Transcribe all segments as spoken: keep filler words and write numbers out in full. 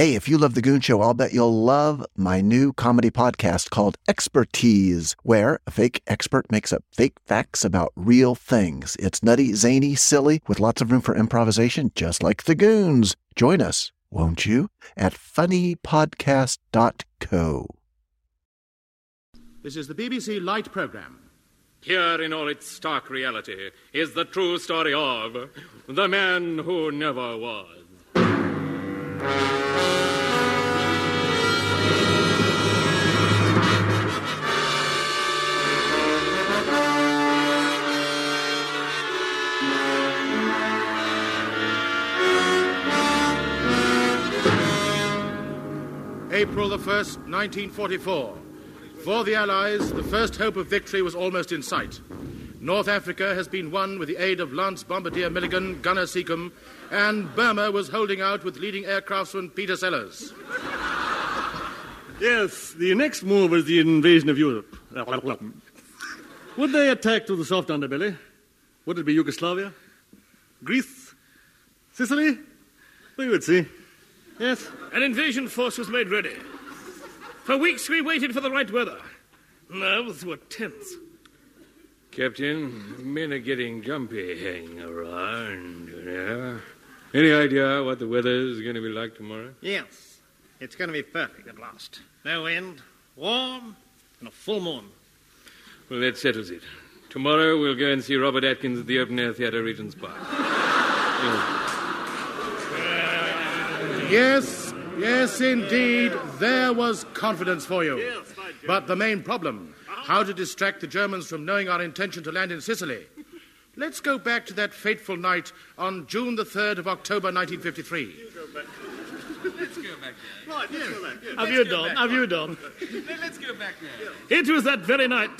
Hey, if you love The Goon Show, I'll bet you'll love my new comedy podcast called Expertise, where a fake expert makes up fake facts about real things. It's nutty, zany, silly, with lots of room for improvisation, just like The Goons. Join us, won't you, at funny podcast dot co. This is the B B C Light Programme. Here in all its stark reality is the true story of the man who never was. April the first, nineteen forty-four. For the Allies, the first hope of victory was almost in sight. North Africa has been won with the aid of Lance Bombardier Milligan, Gunner Secombe, and Burma was holding out with leading aircraftsman Peter Sellers. Yes, the next move was the invasion of Europe. Would they attack to the soft underbelly? Would it be Yugoslavia? Greece? Sicily? We would see. Yes. An invasion force was made ready. For weeks we waited for the right weather. Nerves were tense. Captain, men are getting jumpy hanging around, you know. Any idea what the weather's going to be like tomorrow? Yes. It's going to be perfect at last. No wind, warm, and a full moon. Well, that settles it. Tomorrow we'll go and see Robert Atkins at the Open Air Theatre, Regent's Park. Yeah. Yes, yes, indeed. There was confidence for you. Yes, my dear. But the main problem... how to distract the Germans from knowing our intention to land in Sicily. Let's go back to that fateful night on June the third of October, nineteen fifty-three. You go back. Let's go back there. Right, let's go back there. Have you done? Have you done? Let's go back there. It was that very night.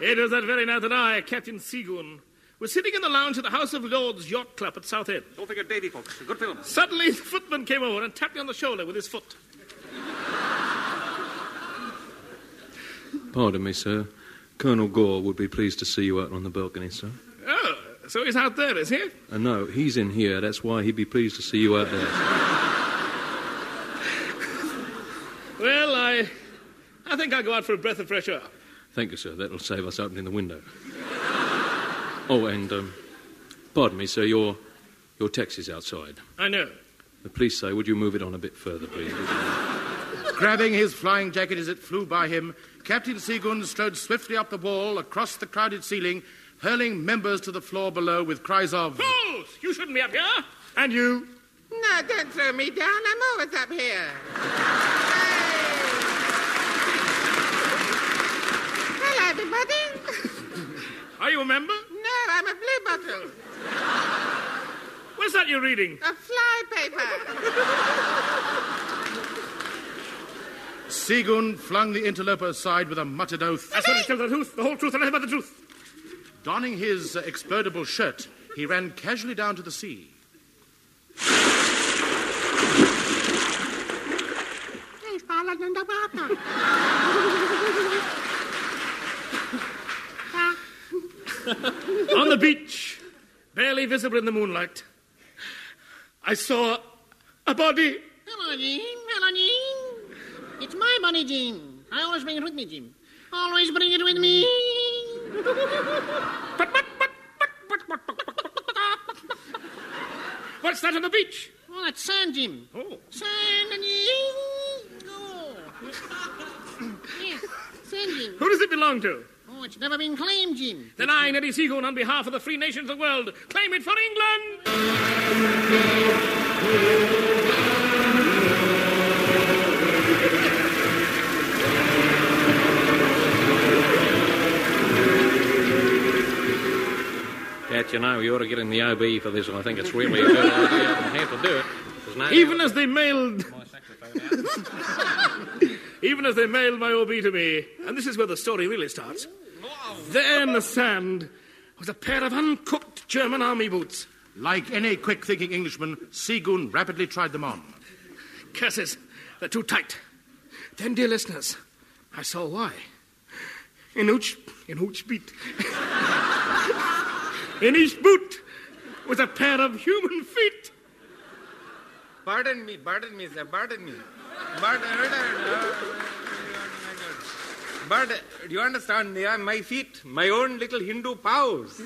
It was that very night that I, Captain Seagoon, was sitting in the lounge at the House of Lords Yacht Club at Southend. Don't forget Davy Fox. Good film. Suddenly, the footman came over and tapped me on the shoulder with his foot. Pardon me, sir. Colonel Gore would be pleased to see you out on the balcony, sir. Oh, so he's out there, is he? Uh, no, he's in here. That's why he'd be pleased to see you out there. Well, I... I think I'll go out for a breath of fresh air. Thank you, sir. That'll save us opening the window. Oh, and, um... pardon me, sir, your... your taxi's outside. I know. The police say, would you move it on a bit further, please? Grabbing his flying jacket as it flew by him... Captain Seagoon strode swiftly up the wall, across the crowded ceiling, hurling members to the floor below with cries of... Fools! You shouldn't be up here! And you? No, don't throw me down. I'm always up here. Hello, everybody. Are you a member? No, I'm a Bluebottle. What's that you're reading? A flypaper. Seagoon flung the interloper aside with a muttered oath. I said, tell the truth, the whole truth, and nothing but the truth. Donning his uh, explodable shirt, he ran casually down to the sea. On the beach, barely visible in the moonlight, I saw a body. Hello, Jean. Hello, Jean. It's my money, Jim. I always bring it with me, Jim. Always bring it with me. But, but, but, but, but, but, but, but, but. What's that on the beach? Oh, that's sand, Jim. Oh. Sand, Jim. Oh. Yes, sand, Jim. Who does it belong to? Oh, it's never been claimed, Jim. Then I, Neddie Seagoon, on behalf of the free nations of the world, claim it for England. Pat, you know, you ought to get in the O B for this, and I think it's really a good idea. I have to do it. No Even as they mailed... Even as they mailed my O B to me, and this is where the story really starts, there in the sand was a pair of uncooked German army boots. Like any quick-thinking Englishman, Seagoon rapidly tried them on. Curses, they're too tight. Then, dear listeners, I saw why. In each... in each beat... In each boot was a pair of human feet. Pardon me, pardon me, sir, pardon me. But, but do you understand, they are my feet, my own little Hindu paws.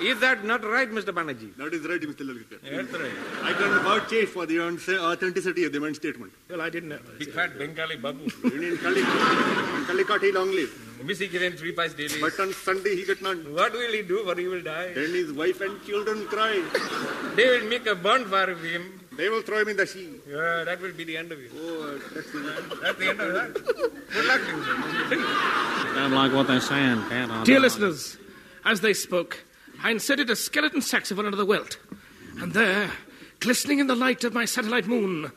Is that not right, Mister Banerjee? That is right, Mister Lalitkumar. That's right. I can vouch for the authenticity of the man's statement. Well, I didn't know. Big fat Bengali babu. Indian Kali. Calicut, he long live. Missy gives him three pies daily. But on Sunday, he got none. What will he do? For he will die. Then his wife and children cry. They will make a bonfire of him. They will throw him in the sea. Yeah, that will be the end of him. Oh, that's the end. That's the end of that. Good luck to him. I don't like what they're saying, Pat. Dear listeners, as they spoke, I inserted a skeleton saxophone under the welt, and there, glistening in the light of my satellite moon,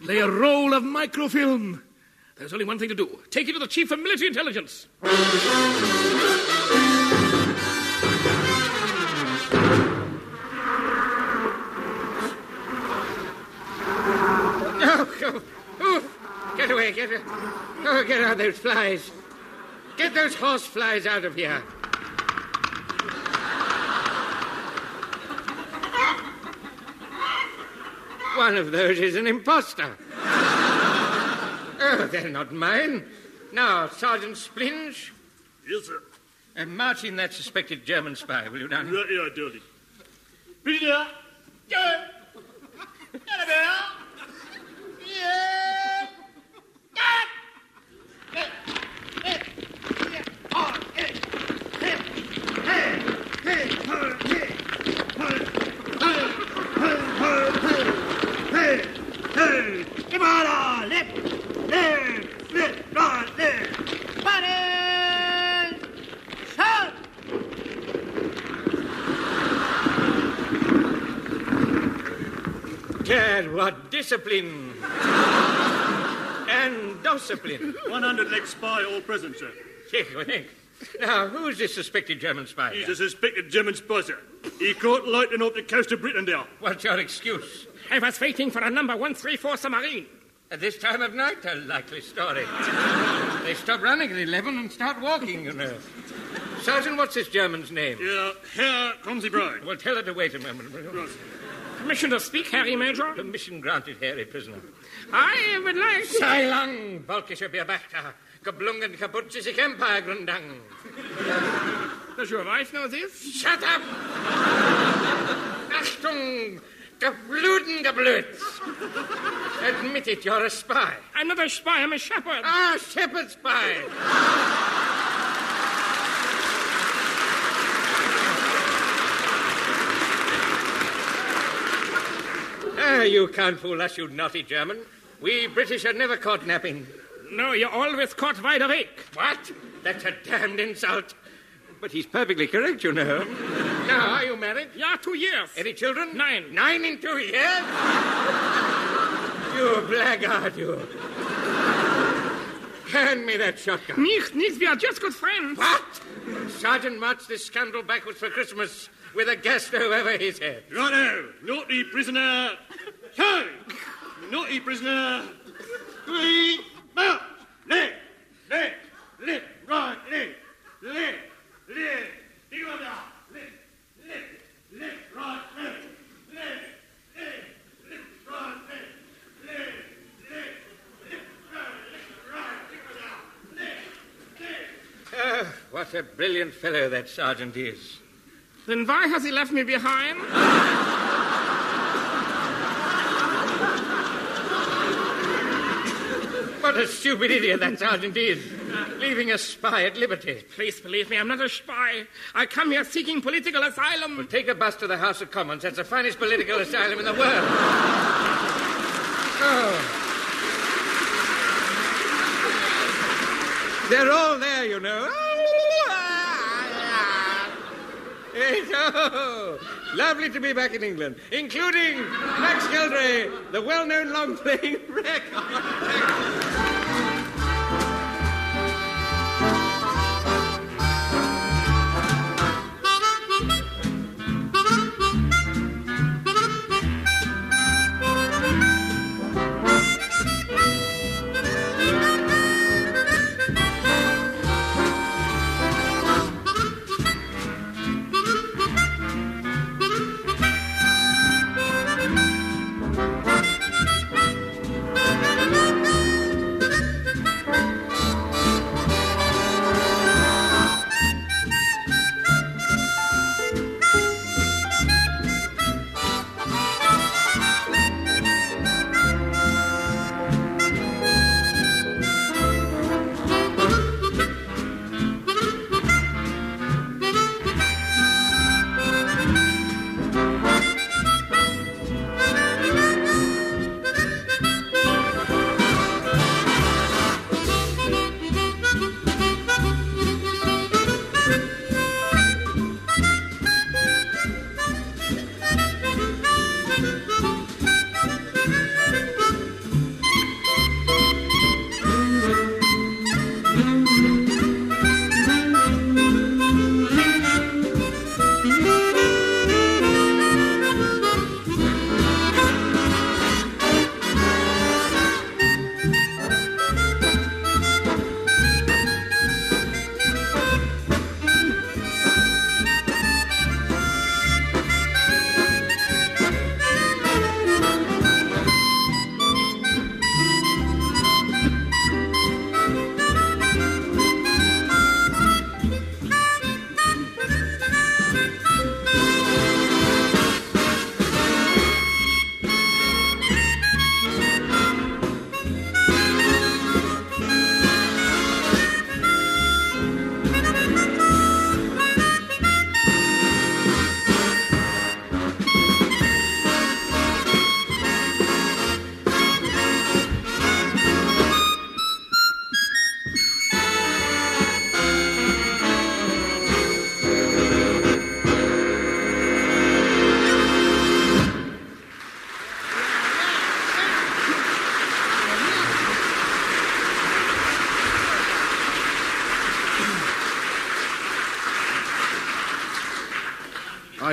lay a roll of microfilm. There's only one thing to do. Take it to the Chief of Military Intelligence. Oh, oh, get away, get away. Oh, get out of those flies. Get those horse flies out of here. One of those is an imposter. Oh, they're not mine. Now, Sergeant Splinge. Yes, sir. And march in that suspected German spy, will you, Dunn? Yeah, yeah, darling. Peter! Go! Annabelle! Yeah! Dad, what discipline! And discipline. one hundred leg spy, all present, sir. Now, who's this suspected German spy? He's a suspected German spy, sir. He caught lightning off the coast of Britain now. What's your excuse? I was waiting for a number one three four submarine. At this time of night, a likely story. They stop running at eleven and start walking, you know. Sergeant, what's this German's name? Uh, Herr Kronzebrunn. Well, tell her to wait a moment. Right. Permission to speak, Harry Major? Permission granted, Harry Prisoner. I would like... Sei lang, Balkische Beobachter, geblungen kaputzische Empire Grundang. Does your wife know this? Shut up! Achtung! Gebluten geblöds! Admit it, you're a spy. I'm not a spy, I'm a shepherd. Ah, shepherd spy! Ah, you can't fool us, you naughty German. We British are never caught napping. No, you're always caught wide awake. What? That's a damned insult. But he's perfectly correct, you know. Now, are you married? Yeah, two years. Any children? Nine. Nine in two years? You blackguard, you. Hand me that shotgun. Nicht, nicht, we are just good friends. What? Sergeant marched this scandal backwards for Christmas with a gas stove over his head. Righto, naughty prisoner. Go! Naughty prisoner. Three, march. Left, left, left, right, left, left, left. Dig on down. Left, left, left, right, left, left, left, left, right, left, left, left, left, right, left, right. Dig on down. Left, left. Oh, what a brilliant fellow that sergeant is. Then why has he left me behind? What a stupid idiot that sergeant is, leaving a spy at liberty. Please believe me, I'm not a spy. I come here seeking political asylum. Well, take a bus to the House of Commons. That's the finest political asylum in the world. Oh. They're all there, you know. Oh, lovely to be back in England, including Max Geldray, the well-known long-playing wreck. Thank you.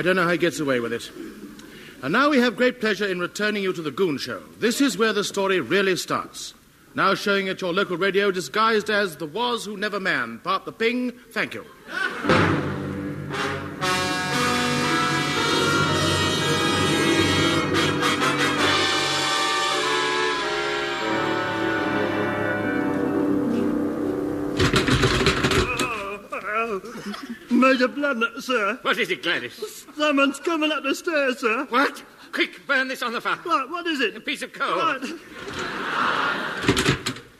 I don't know how he gets away with it. And now we have great pleasure in returning you to The Goon Show. This is where the story really starts. Now showing at your local radio, disguised as The Was Who Never Man. Part the ping. Thank you. Major Bloodnock, sir. What is it, Gladys? Someone's coming up the stairs, sir. What? Quick, burn this on the fire. Right, what is it? A piece of coal. Right.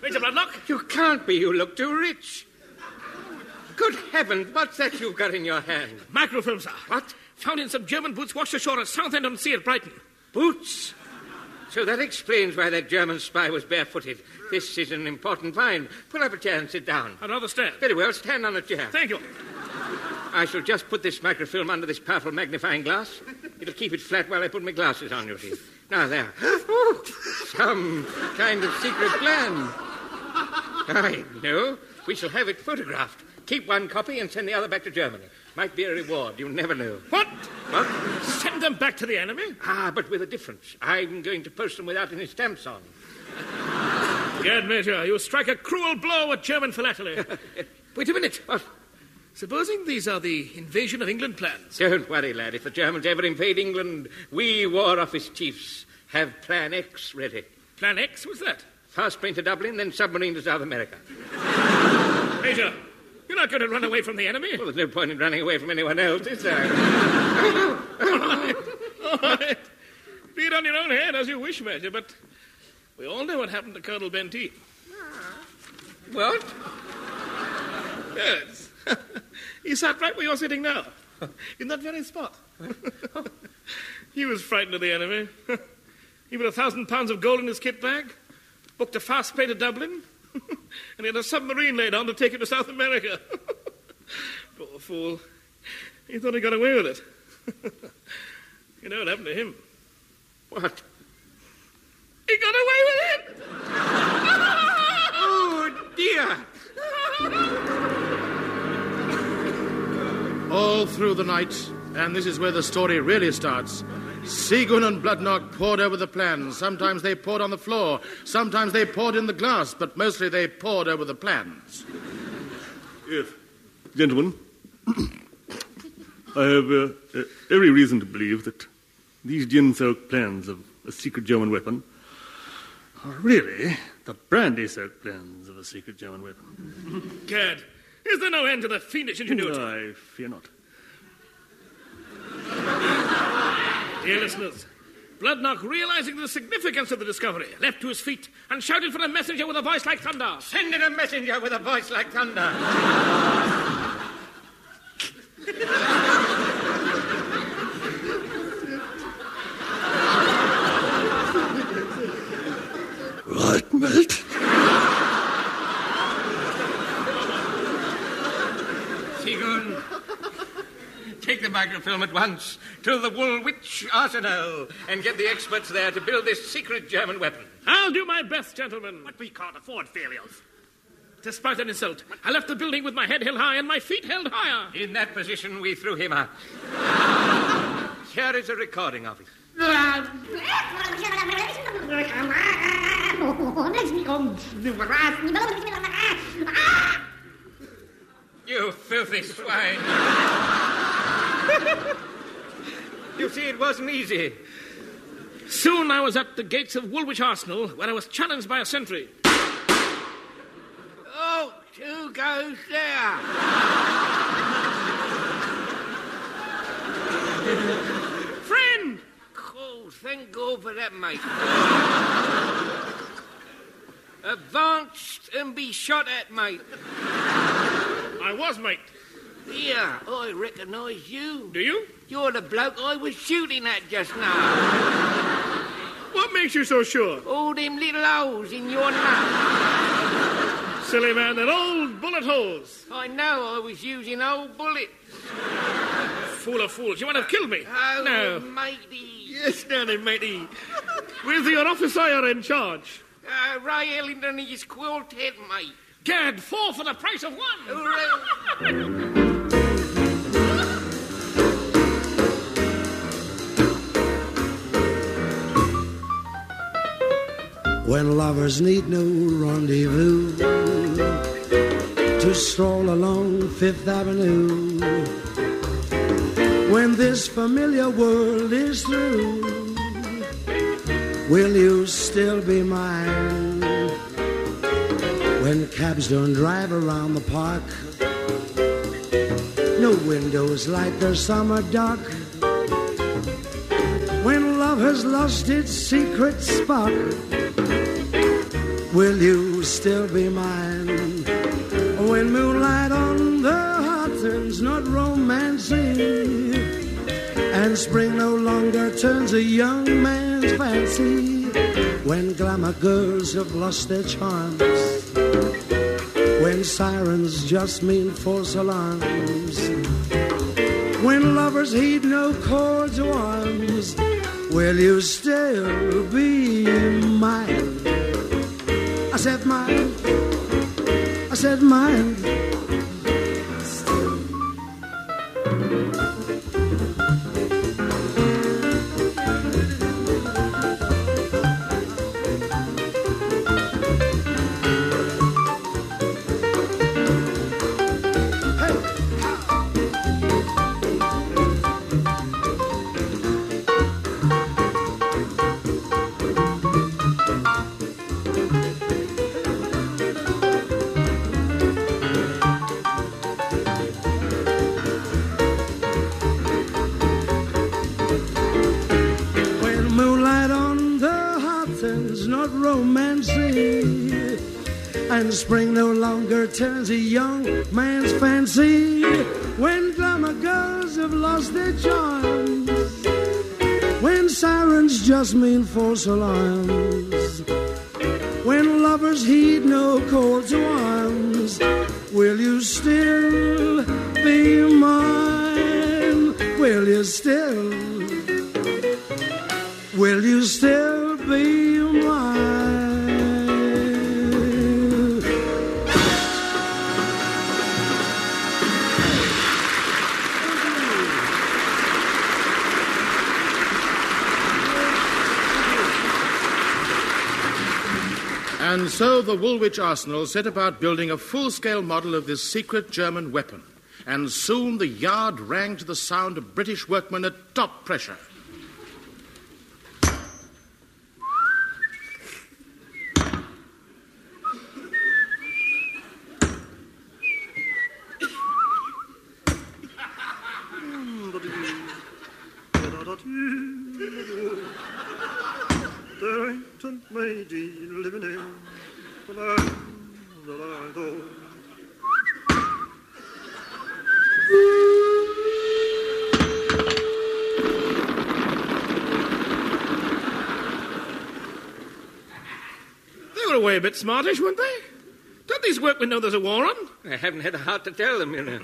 Major Bloodnock? You can't be. You look too rich. Good heavens, what's that you've got in your hand? Microfilm, sir. What? Found in some German boots washed ashore at Southend-on-Sea at Brighton. Boots? So that explains why that German spy was barefooted. This is an important find. Pull up a chair and sit down. Another stand. Very well, stand on a chair. Thank you. I shall just put this microfilm under this powerful magnifying glass. It'll keep it flat while I put my glasses on, you see. Now, there. Ooh, some kind of secret plan. I know. We shall have it photographed. Keep one copy and send the other back to Germany. Might be a reward. You never know. What? What? Send them back to the enemy? Ah, but with a difference. I'm going to post them without any stamps on. Gad, Major, you strike a cruel blow at German philately. Wait a minute. What? Supposing these are the invasion of England plans? Don't worry, lad. If the Germans ever invade England, we War Office chiefs have Plan X ready. Plan X? What's that? Fast plane to Dublin, then submarine to South America. Major, you're not going to run away from the enemy? Well, there's no point in running away from anyone else, is there? All right. All right. Be it on your own head as you wish, Major, but we all know what happened to Colonel Benteen. What? Yes. He sat right where you're sitting now, in that very spot. He was frightened of the enemy. He put a thousand pounds of gold in his kit bag, booked a fast plane to Dublin, and he had a submarine laid on to take him to South America. Poor fool. He thought he got away with it. You know what happened to him? What? He got away with it! Oh, dear! All through the night, and this is where the story really starts, Seagoon and Bloodnock pored over the plan. Sometimes they poured on the floor, sometimes they poured in the glass, but mostly they poured over the plans. Yes. Gentlemen, I have uh, uh, every reason to believe that these gin soaked plans of a secret German weapon are really the brandy soaked plans of a secret German weapon. Gad, is there no end to the fiendish ingenuity? No, I fear not. Dear listeners, Bloodnock, realizing the significance of the discovery, leapt to his feet and shouted for a messenger with a voice like thunder. Send in a messenger with a voice like thunder. Right, mate. Seagoon, take the microfilm at once to the Woolwich Arsenal and get the experts there to build this secret German weapon. I'll do my best, gentlemen. But we can't afford failures. Despite an insult, I left the building with my head held high and my feet held higher. In that position, we threw him out. Here is a recording of it. You filthy swine. You see, it wasn't easy. Soon I was at the gates of Woolwich Arsenal, where I was challenged by a sentry. Oh, who goes there? Friend! Oh, thank God for that, mate. Advanced and be shot at, mate. I was, mate. Yeah, I recognise you. Do you? You're the bloke I was shooting at just now. What makes you so sure? All them little holes in your nuts. Silly man, they're old bullet holes. I know, I was using old bullets. Fool of fools, you might have killed me. Oh, no. Matey. Yes, now then, matey. With your officer you're in charge? Uh, Ray Ellington and his quartet, mate. Gad, four for the price of one! Hooray! when lovers need no rendezvous, to stroll along Fifth Avenue. When this familiar world is through, will you still be mine? When cabs don't drive around the park, no windows light the summer dark, when love has lost its secret spark, will you still be mine? When moonlight on the hearthrend's not romancing, and spring no longer turns a young man's fancy, when glamour girls have lost their charms, when sirens just mean false alarms, when lovers heed no chords or arms, will you still be mine? I said mine, I said mine. Spring no longer turns a young man's fancy, when glamour girls have lost their charms, when sirens just mean false alarms, when lovers heed no call to arms, will you still be mine? Will you still, will you still be mine? And so the Woolwich Arsenal set about building a full-scale model of this secret German weapon, and soon the yard rang to the sound of British workmen at top pressure. A bit smartish, weren't they? Don't these workmen know there's a war on? I haven't had a heart to tell them, you know.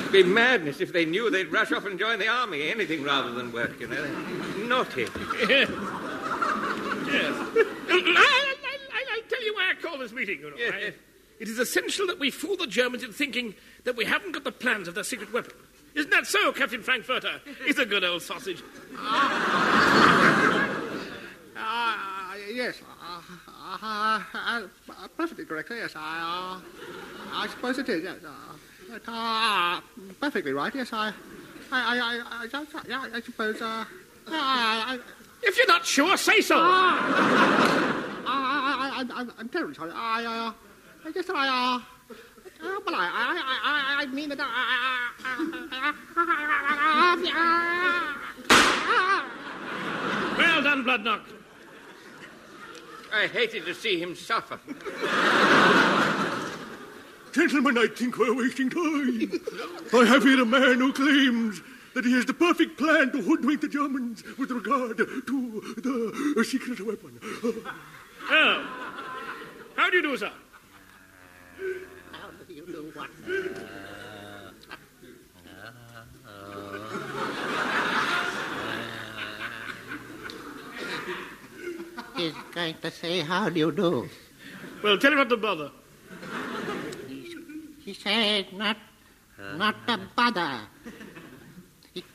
It'd be madness if they knew. They'd rush off and join the army. Anything rather than work, you know. They're naughty. Yes. Yes. I, I, I'll tell you why I call this meeting, you know. Yes. I, it is essential that we fool the Germans into thinking that we haven't got the plans of their secret weapon. Isn't that so, Captain Frankfurter? He's a good old sausage. Ah, uh, yes. Uh, uh, uh, perfectly correctly, yes. I, uh, I suppose it is, yes. Uh, uh, perfectly right, yes. I, I, I, I, I, yeah, I suppose. Uh, uh, I, I, if you're not sure, say so. Uh, I, I, I, I'm, I'm terribly sorry. I, uh, I guess I, uh, uh, well, I, I, I, I mean that. I, I, I, I, I, well done, Bloodnock. I hated to see him suffer. Gentlemen, I think we're wasting time. I have here a man who claims that he has the perfect plan to hoodwink the Germans with regard to the uh, secret weapon. Oh. How do you do, sir? How do you do what? He's going to say, how do you do? Well, tell him not to bother. He, he says not, not to bother.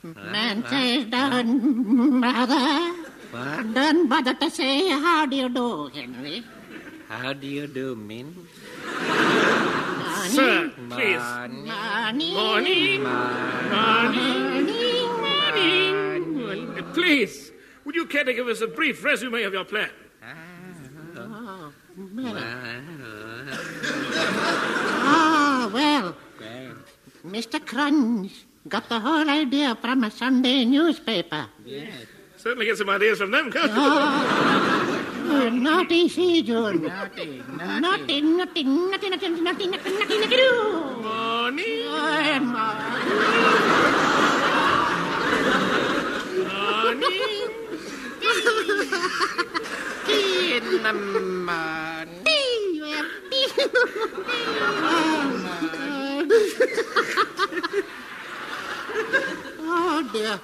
Man says, don't bother. What? Don't bother to say how do you do, Henry. How do you do, Min? Morning. Sir, please. Morning. Morning. Morning. Morning. Morning. Morning. Morning. Morning. Please, would you care to give us a brief resume of your plan? Oh, oh well, well, Mister Crunch got the whole idea from a Sunday newspaper. Yes. Certainly get some ideas from them, can't you? Oh, naughty Seagoon. Naughty, naughty. Naughty, naughty, naughty, naughty, naughty, naughty, naughty, naughty, do. Morning. Oh, morning. Morning. In the morning. Oh, dear.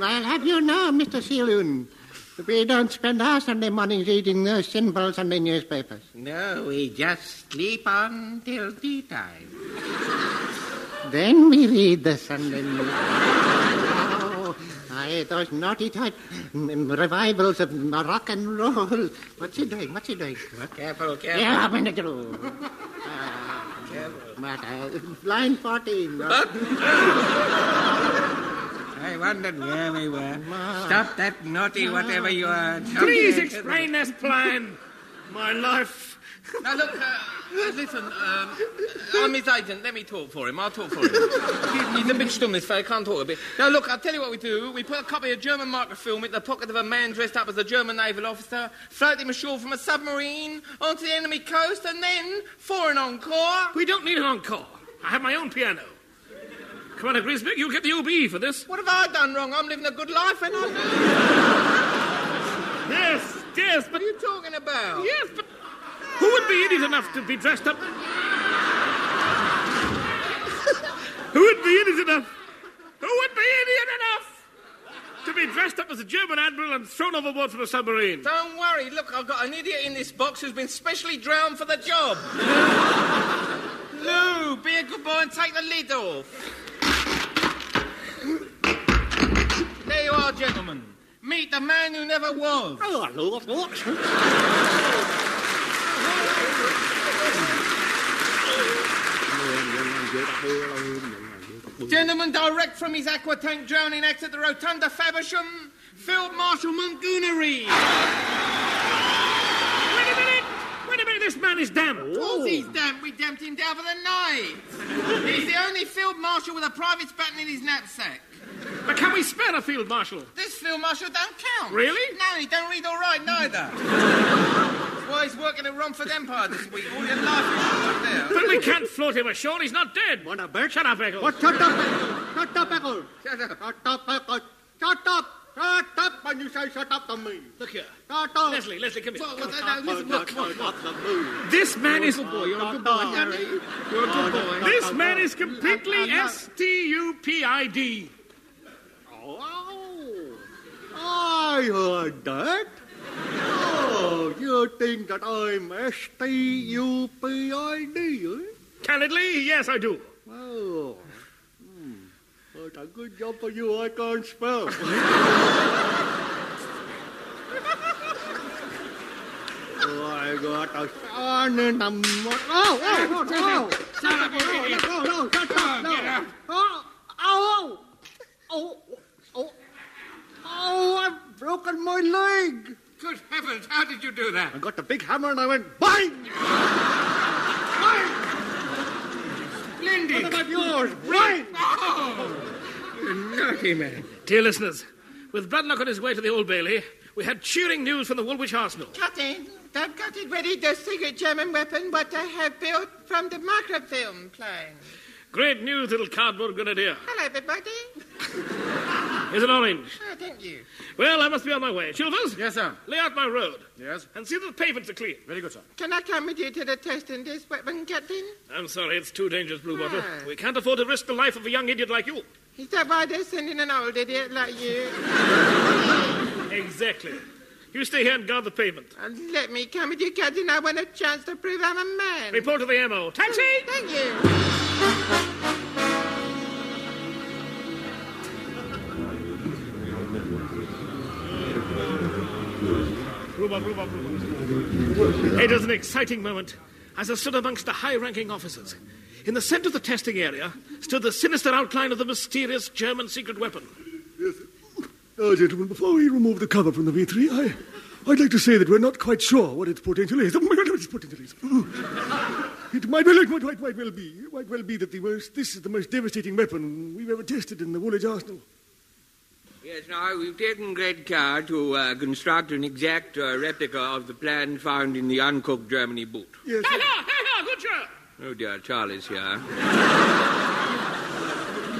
I'll have you know, Mister C. Loon, we don't spend our Sunday mornings reading those sinful Sunday newspapers. No, we just sleep on till tea time. Then we read the Sunday newspapers. Oh, aye, those naughty type revivals of rock and roll. What's he doing? What's he doing? What? Careful, careful. Yeah, I'm in the groove. Ah, careful. But, uh, blind fourteen. I wondered where we were. Ma. Stop that naughty whatever you are. Please explain this plan. My life. Now, look, uh, listen, um, I'm his agent. Let me talk for him. I'll talk for him. He's a bit stum, this fellow. Can't talk a bit. Now, look, I'll tell you what we do. We put a copy of German microfilm in the pocket of a man dressed up as a German naval officer, float him ashore from a submarine onto the enemy coast, and then, for an encore... We don't need an encore. I have my own piano. Come on, Grisbeck, you get the O B for this. What have I done wrong? I'm living a good life, and I'm... Yes, yes, but... What are you talking about? Yes, but who would be idiot enough to be dressed up... Who would be idiot enough... Who would be idiot enough to be dressed up as a German admiral and thrown overboard from a submarine? Don't worry. Look, I've got an idiot in this box who's been specially drowned for the job. Lou, be a good boy and take the lid off. There you are, gentlemen. Meet the man who never was. Oh, hello, of course. Gentlemen, direct from his aqua tank drowning act at the Rotunda Fabersham, Field Marshal Montgomery. Wait a minute! Wait a minute, this man is damned. Of course he's damned. We damned him down for the night. He's the only Field Marshal with a private's baton in his knapsack. But can we spare a Field Marshal? This Field Marshal don't count. Really? No, he don't read all right, neither. That's why he's working at Romford Empire this week. All your life is there. But we can't float him ashore. He's not dead. What a bird. Shut up, Eccles. What? Shut up, Eccles. Shut up, Eccles. Shut up, Eccles. Shut up. Shut up when you say shut up to me. Look here. Shut up. Leslie, Leslie, come here. Well, well, no, no, listen, look. Shut up to me. This man is... You're a good boy. You're a good boy. You're a good boy. This man is completely S T U P I D. Oh, I heard that. Oh, you think that I'm S T U P I D, eh? Candidly, yes, I do. Oh. Hmm. But a good job for you, I can't spell. Oh, I got a son in the... Oh, oh, oh, oh. Shut up, you idiot. No, no, shut up. Get out. Oh, oh, oh. Oh, I've broken my leg. Good heavens, how did you do that? I got the big hammer and I went, bang! Bang! Splendid. What about yours? Bang! Oh! You naughty man. Dear listeners, with Bloodnock on his way to the Old Bailey, we had cheering news from the Woolwich Arsenal. Captain, they've got it ready, the secret German weapon what I have built from the microfilm plane. Great news, little cardboard grenadier. Hello, everybody. Here's an orange. Oh, thank you. Well, I must be on my way. Childers? Yes, sir. Lay out my road. Yes. And see that the pavements are clean. Very good, sir. Can I come with you to the test in this weapon, Captain? I'm sorry, it's too dangerous, Bluebottle. Ah. We can't afford to risk the life of a young idiot like you. Is that why they're sending an old idiot like you? Exactly. You stay here and guard the pavement. Uh, let me come with you, Captain. I want a chance to prove I'm a man. Report to the M O. Taxi! Oh, thank you. Thank you. It was an exciting moment as I stood amongst the high-ranking officers. In the centre of the testing area stood the sinister outline of the mysterious German secret weapon. Yes. Now, gentlemen, before we remove the cover from the V three, I... I'd like to say that we're not quite sure what its potential is. Its potential is. It might well, might, might, might well be, might well be that the worst, this is the most devastating weapon we've ever tested in the Woolwich Arsenal. Yes, now, we've taken great care to uh, construct an exact uh, replica of the plan found in the uncooked Germany boot. Yes. Ha ha, ha good job! Oh, dear, Charlie's here.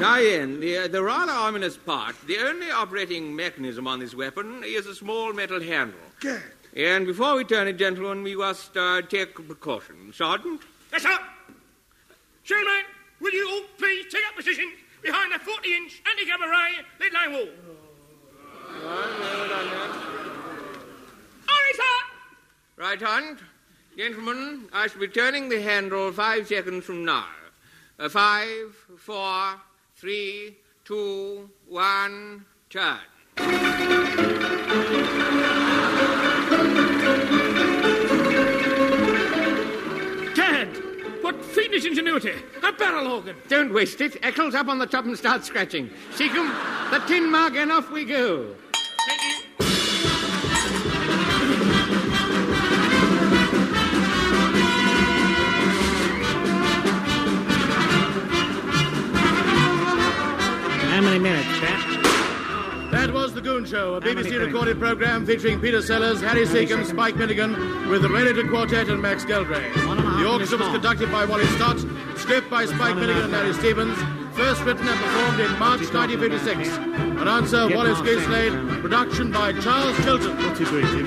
Now, Ian, the, uh, the rather ominous part, the only operating mechanism on this weapon is a small metal handle. Good. And before we turn it, gentlemen, we must uh, take precaution. Sergeant? Yes, sir. Showman, will you all please take up position behind the forty-inch anti-camera ray lead-line wall? Oh. All right, sir. Right, Hunt. Gentlemen, I shall be turning the handle five seconds from now. Uh, five, four... Three, two, one, turn. Dad! What fiendish ingenuity! A barrel organ! Don't waste it. Eccles, up on the top and start scratching. Seagoon, the tin mug, and off we go. Minutes, that was The Goon Show, a B B C recorded programme featuring Peter Sellers, Harry Seacombe, Spike Milligan, with the Related Quartet and Max Geldray. The orchestra was conducted by Wally Stott, script by Spike Milligan and Larry Stephens, first written and performed in March nineteen fifty-six. Announcer Wallace Greenslade, production by Charles Tilton. What's he doing, Jim?